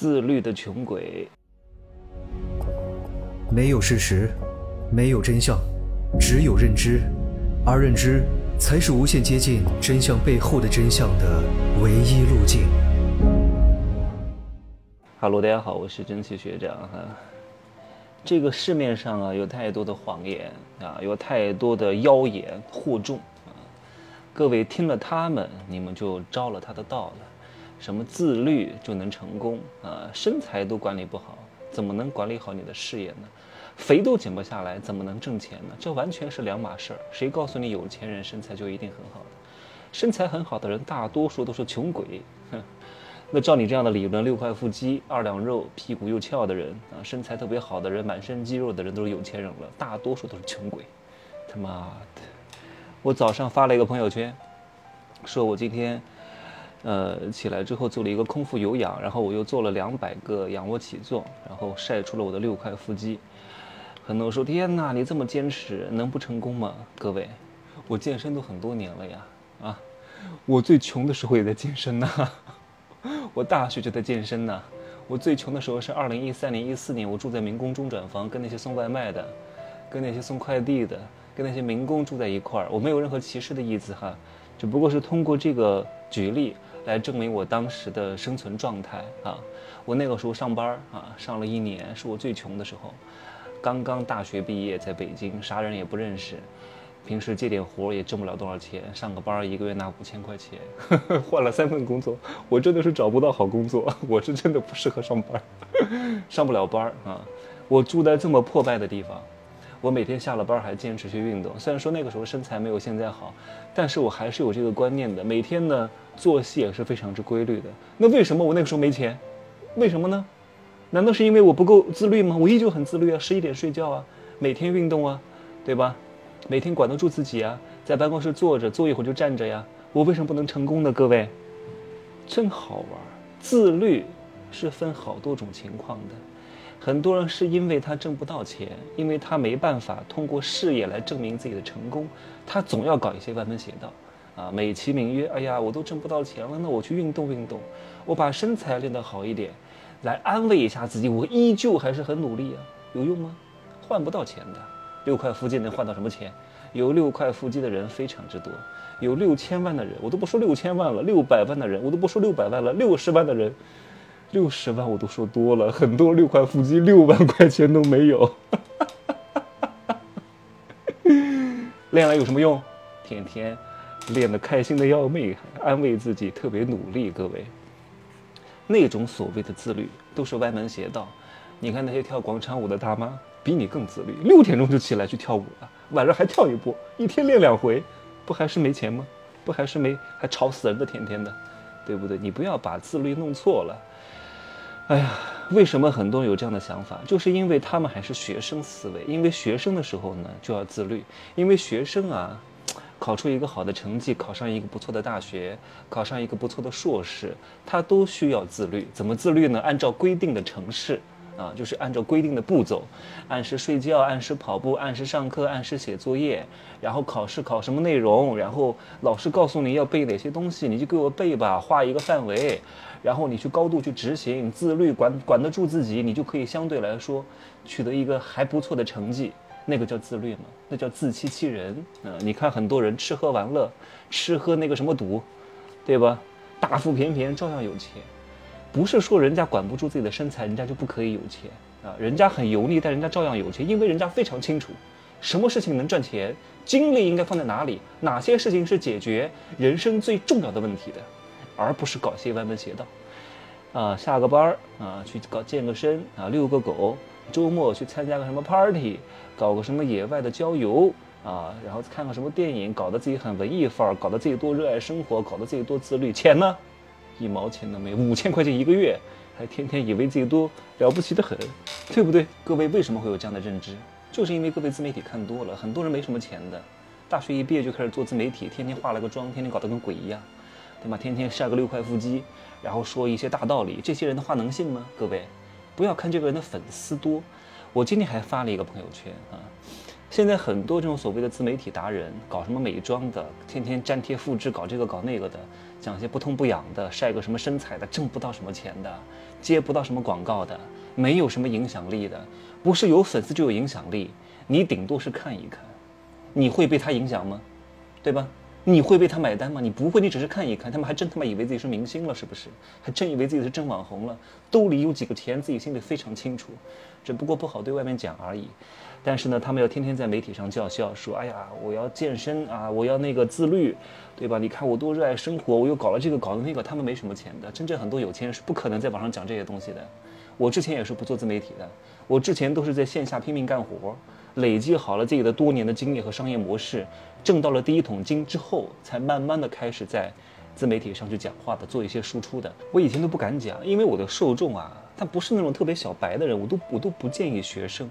自律的穷鬼。没有事实，没有真相，只有认知，而认知才是无限接近真相背后的真相的唯一路径。哈喽，大家好，我是蒸汽学长哈。这个市面上啊，有太多的谎言啊，有太多的妖言惑众啊。各位听了他们，你们就着了他的道了。什么自律就能成功啊？身材都管理不好，怎么能管理好你的事业呢？肥都减不下来，怎么能挣钱呢？这完全是两码事儿。谁告诉你有钱人身材就一定很好的？身材很好的人，大多数都是穷鬼。那照你这样的理论，6块腹肌、2两肉、屁股又翘的人啊，身材特别好的人，满身肌肉的人，都是有钱人了。大多数都是穷鬼。他妈的！我早上发了一个朋友圈，说我今天起来之后做了一个空腹有氧，然后我又做了200个仰卧起坐，然后晒出了我的6块腹肌。很多人说，天哪，你这么坚持能不成功吗？各位，我健身都很多年了呀，啊，我最穷的时候也在健身呐，我大学就在健身呐，我最穷的时候是2013年、14年，我住在民工中转房，跟那些送外卖的，跟那些送快递的，跟那些民工住在一块儿，我没有任何歧视的意思哈，只不过是通过这个举例来证明我当时的生存状态啊！我那个时候上班啊，上了1年，是我最穷的时候，刚刚大学毕业，在北京啥人也不认识，平时接点活也挣不了多少钱，上个班一个月拿5000块钱，换了3份工作，我真的是找不到好工作，我是真的不适合上班，上不了班啊！我住在这么破败的地方。我每天下了班还坚持去运动，虽然说那个时候身材没有现在好，但是我还是有这个观念的。每天呢，作息也是非常之规律的。那为什么我那个时候没钱？为什么呢？难道是因为我不够自律吗？我依旧很自律啊，11点睡觉啊，每天运动啊，对吧？每天管得住自己啊，在办公室坐着，坐一会儿就站着呀。我为什么不能成功呢？各位，真好玩。自律是分好多种情况的。很多人是因为他挣不到钱，因为他没办法通过事业来证明自己的成功，他总要搞一些歪门邪道啊，美其名曰，哎呀，我都挣不到钱了，那我去运动运动，我把身材练得好一点，来安慰一下自己，我依旧还是很努力啊，有用吗？换不到钱的。6块腹肌能换到什么钱？有6块腹肌的人非常之多，有6000万的人，我都不说6000万了，600万的人，我都不说600万了，60万的人。60万我都说多了，很多6块腹肌6万块钱都没有，练来有什么用？天天练得开心的要命，安慰自己特别努力。各位，那种所谓的自律都是歪门邪道。你看那些跳广场舞的大妈，比你更自律，6点钟就起来去跳舞了，晚上还跳一波，一天练2回，不还是没钱吗？不还是没，还吵死人的，天天的，对不对？你不要把自律弄错了。哎呀，为什么很多人有这样的想法？就是因为他们还是学生思维，因为学生的时候呢就要自律，因为学生啊，考出一个好的成绩，考上一个不错的大学，考上一个不错的硕士，他都需要自律。怎么自律呢？按照规定的程式啊，就是按照规定的步骤，按时睡觉，按时跑步，按时上课，按时写作业，然后考试考什么内容，然后老师告诉你要背哪些东西，你就给我背吧，画一个范围，然后你去高度去执行，自律管得住自己，你就可以相对来说取得一个还不错的成绩，那个叫自律嘛？那叫自欺欺人啊！你看很多人吃喝玩乐，吃喝那个什么赌，对吧？大腹便便照样有钱，不是说人家管不住自己的身材，人家就不可以有钱啊！人家很油腻，但人家照样有钱，因为人家非常清楚什么事情能赚钱，精力应该放在哪里，哪些事情是解决人生最重要的问题的。而不是搞些歪门邪道，啊，下个班啊去健个身啊，遛个狗，周末去参加个什么 party， 搞个什么野外的郊游啊，然后看个什么电影，搞得自己很文艺范儿，搞得自己多热爱生活，搞得自己多自律。钱呢，1毛钱都没有，5000块钱1个月，还天天以为自己多了不起的很，对不对？各位为什么会有这样的认知？就是因为各位自媒体看多了，很多人没什么钱的，大学一毕业就开始做自媒体，天天化了个妆，天天搞得跟鬼一样。对吧？天天晒个6块腹肌，然后说一些大道理，这些人的话能信吗？各位，不要看这个人的粉丝多。我今天还发了一个朋友圈啊，现在很多这种所谓的自媒体达人，搞什么美妆的，天天粘贴复制，搞这个搞那个的，讲一些不痛不痒的，晒个什么身材的，挣不到什么钱的，接不到什么广告的，没有什么影响力的，不是有粉丝就有影响力，你顶多是看一看，你会被他影响吗？对吧？你会被他买单吗？你不会，你只是看一看，他们还真他妈以为自己是明星了，是不是？还真以为自己是真网红了，兜里有几个钱自己心里非常清楚，只不过不好对外面讲而已。但是呢，他们要天天在媒体上叫嚣说，哎呀，我要健身啊，我要那个自律，对吧？你看我多热爱生活，我又搞了这个搞了那个。他们没什么钱的，真正很多有钱人是不可能在网上讲这些东西的。我之前也是不做自媒体的，我之前都是在线下拼命干活，累积好了自己的多年的经验和商业模式，挣到了第一桶金之后，才慢慢的开始在自媒体上去讲话的，做一些输出的。我以前都不敢讲，因为我的受众啊，他不是那种特别小白的人，我都不建议学生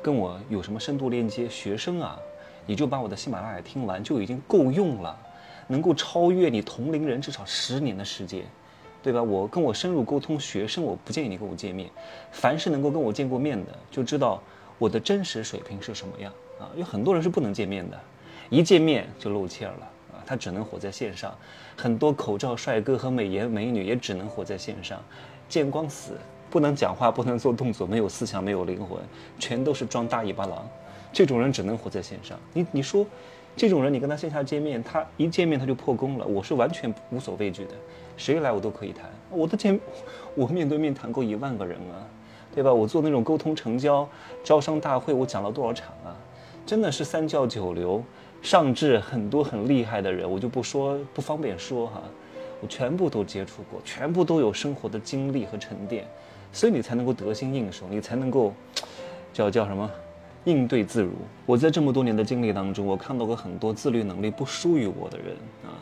跟我有什么深度链接。学生啊，你就把我的喜马拉雅听完就已经够用了，能够超越你同龄人至少10年的时间，对吧？我跟我深入沟通学生，我不建议你跟我见面。凡是能够跟我见过面的，就知道我的真实水平是什么样啊！有很多人是不能见面的，一见面就露怯了啊，他只能活在线上。很多口罩帅哥和美颜美女也只能活在线上，见光死。不能讲话，不能做动作，没有思想，没有灵魂，全都是装大尾巴狼。这种人只能活在线上。你说，这种人你跟他线下见面，他一见面他就破功了。我是完全无所畏惧的，谁来我都可以谈。我面对面谈过1万个人啊，对吧？我做那种沟通成交、招商大会，我讲了多少场啊？真的是3教9流，上至很多很厉害的人，我就不说，不方便说哈。我全部都接触过，全部都有生活的经历和沉淀。所以你才能够得心应手，你才能够叫什么应对自如。我在这么多年的经历当中，我看到过很多自律能力不输于我的人啊。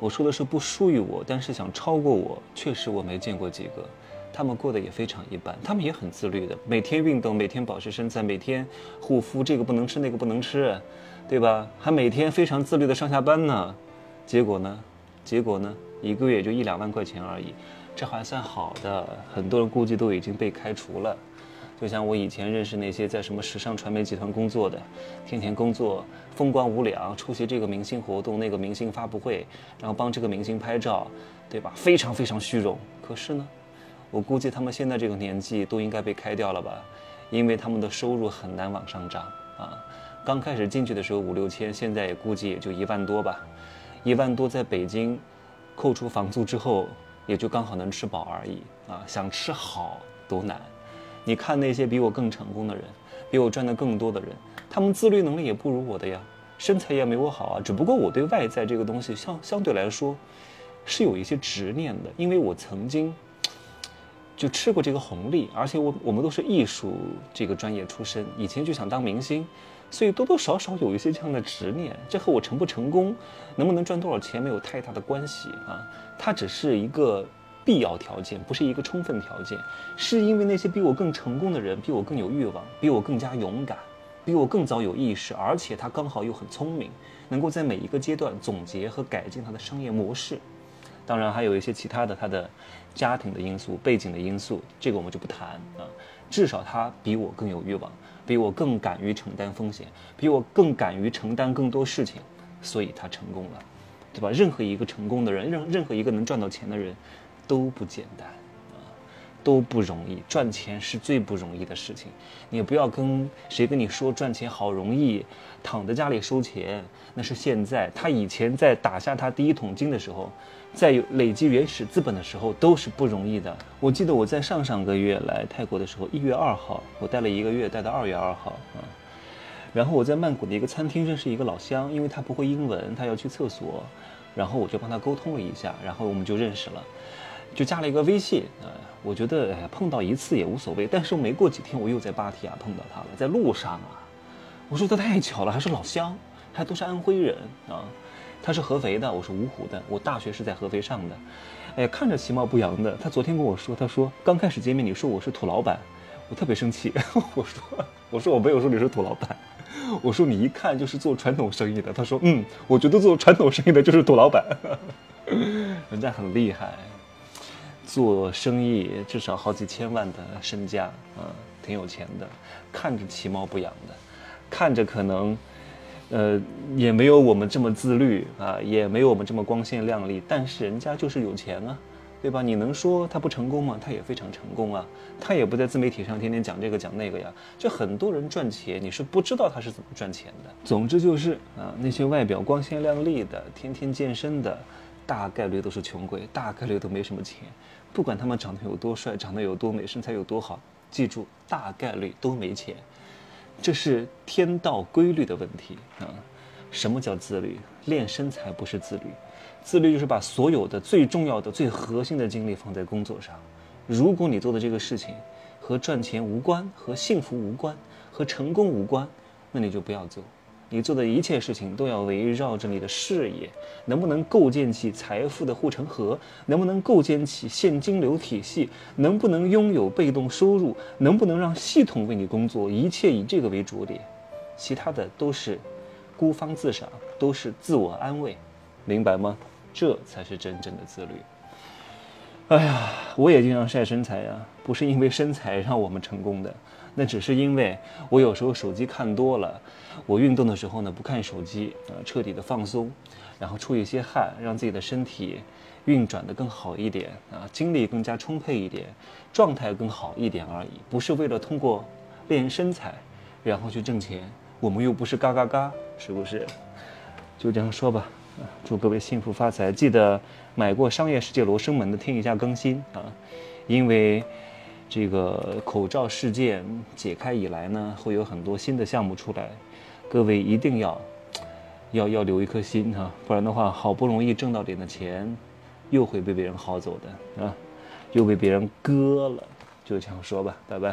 我说的是不输于我，但是想超过我，确实我没见过几个。他们过得也非常一般，他们也很自律的，每天运动，每天保持身材，每天护肤，这个不能吃那个不能吃，对吧？还每天非常自律的上下班呢。结果呢，一个月也就1-2万块钱而已。这还算好的，很多人估计都已经被开除了。就像我以前认识那些在什么时尚传媒集团工作的，天天工作风光无两，出席这个明星活动那个明星发布会，然后帮这个明星拍照，对吧？非常非常虚荣。可是呢，我估计他们现在这个年纪都应该被开掉了吧，因为他们的收入很难往上涨啊。刚开始进去的时候5-6千，现在也估计也就1万多吧。1万多在北京扣除房租之后，也就刚好能吃饱而已啊！想吃好都难。你看那些比我更成功的人，比我赚的更多的人，他们自律能力也不如我的呀，身材也没我好啊。只不过我对外在这个东西相对来说是有一些执念的，因为我曾经就吃过这个红利，而且我们都是艺术这个专业出身，以前就想当明星，所以多多少少有一些这样的执念。这和我成不成功，能不能赚多少钱没有太大的关系啊，它只是一个必要条件，不是一个充分条件。是因为那些比我更成功的人，比我更有欲望，比我更加勇敢，比我更早有意识，而且他刚好又很聪明，能够在每一个阶段总结和改进他的商业模式。当然还有一些其他的，他的家庭的因素、背景的因素，这个我们就不谈啊。至少他比我更有欲望，比我更敢于承担风险，比我更敢于承担更多事情，所以他成功了，对吧？任何一个成功的人，任何一个能赚到钱的人，都不简单啊，都不容易。赚钱是最不容易的事情，你不要跟谁跟你说赚钱好容易，躺在家里收钱，那是现在。他以前在打下他第一桶金的时候，在累积原始资本的时候都是不容易的。我记得我在上个月来泰国的时候，1月2号，我待了1个月，待到2月2号啊。然后我在曼谷的一个餐厅认识一个老乡，因为他不会英文，他要去厕所，然后我就帮他沟通了一下，然后我们就认识了，就加了一个微信啊。我觉得碰到一次也无所谓，但是没过几天我又在芭提雅碰到他了，在路上啊，我说他太巧了，还是老乡，还都是安徽人啊。他是合肥的，我是芜湖的，我大学是在合肥上的。哎呀，看着其貌不扬的，他昨天跟我说，他说刚开始见面你说我是土老板，我特别生气。我说我没有说你是土老板，我说你一看就是做传统生意的。他说我觉得做传统生意的就是土老板。人家很厉害，做生意至少好几千万的身家啊，挺有钱的，看着其貌不扬的。看着可能也没有我们这么自律啊，也没有我们这么光鲜亮丽，但是人家就是有钱啊，对吧？你能说他不成功吗？他也非常成功啊，他也不在自媒体上天天讲这个讲那个呀。就很多人赚钱，你是不知道他是怎么赚钱的。总之就是啊，那些外表光鲜亮丽的、天天健身的，大概率都是穷鬼，大概率都没什么钱。不管他们长得有多帅、长得有多美、身材有多好，记住，大概率都没钱。这是天道规律的问题啊。什么叫自律？练身材不是自律，自律就是把所有的最重要的、最核心的精力放在工作上。如果你做的这个事情和赚钱无关、和幸福无关、和成功无关，那你就不要做。你做的一切事情都要围绕着你的事业，能不能构建起财富的护城河，能不能构建起现金流体系，能不能拥有被动收入，能不能让系统为你工作，一切以这个为着力，其他的都是孤芳自赏，都是自我安慰，明白吗？这才是真正的自律。哎呀，我也经常晒身材呀，不是因为身材让我们成功的，那只是因为我有时候手机看多了，我运动的时候呢不看手机，彻底的放松，然后出一些汗，让自己的身体运转的更好一点啊，精力更加充沛一点，状态更好一点而已，不是为了通过练身材然后去挣钱，我们又不是嘎嘎嘎，是不是？就这样说吧，祝各位幸福发财。记得买过《商业世界》罗生门的听一下更新啊，因为这个口罩事件解开以来呢，会有很多新的项目出来，各位一定要留一颗心啊，不然的话，好不容易挣到点的钱，又会被别人薅走的啊，又被别人割了。就这样说吧，拜拜。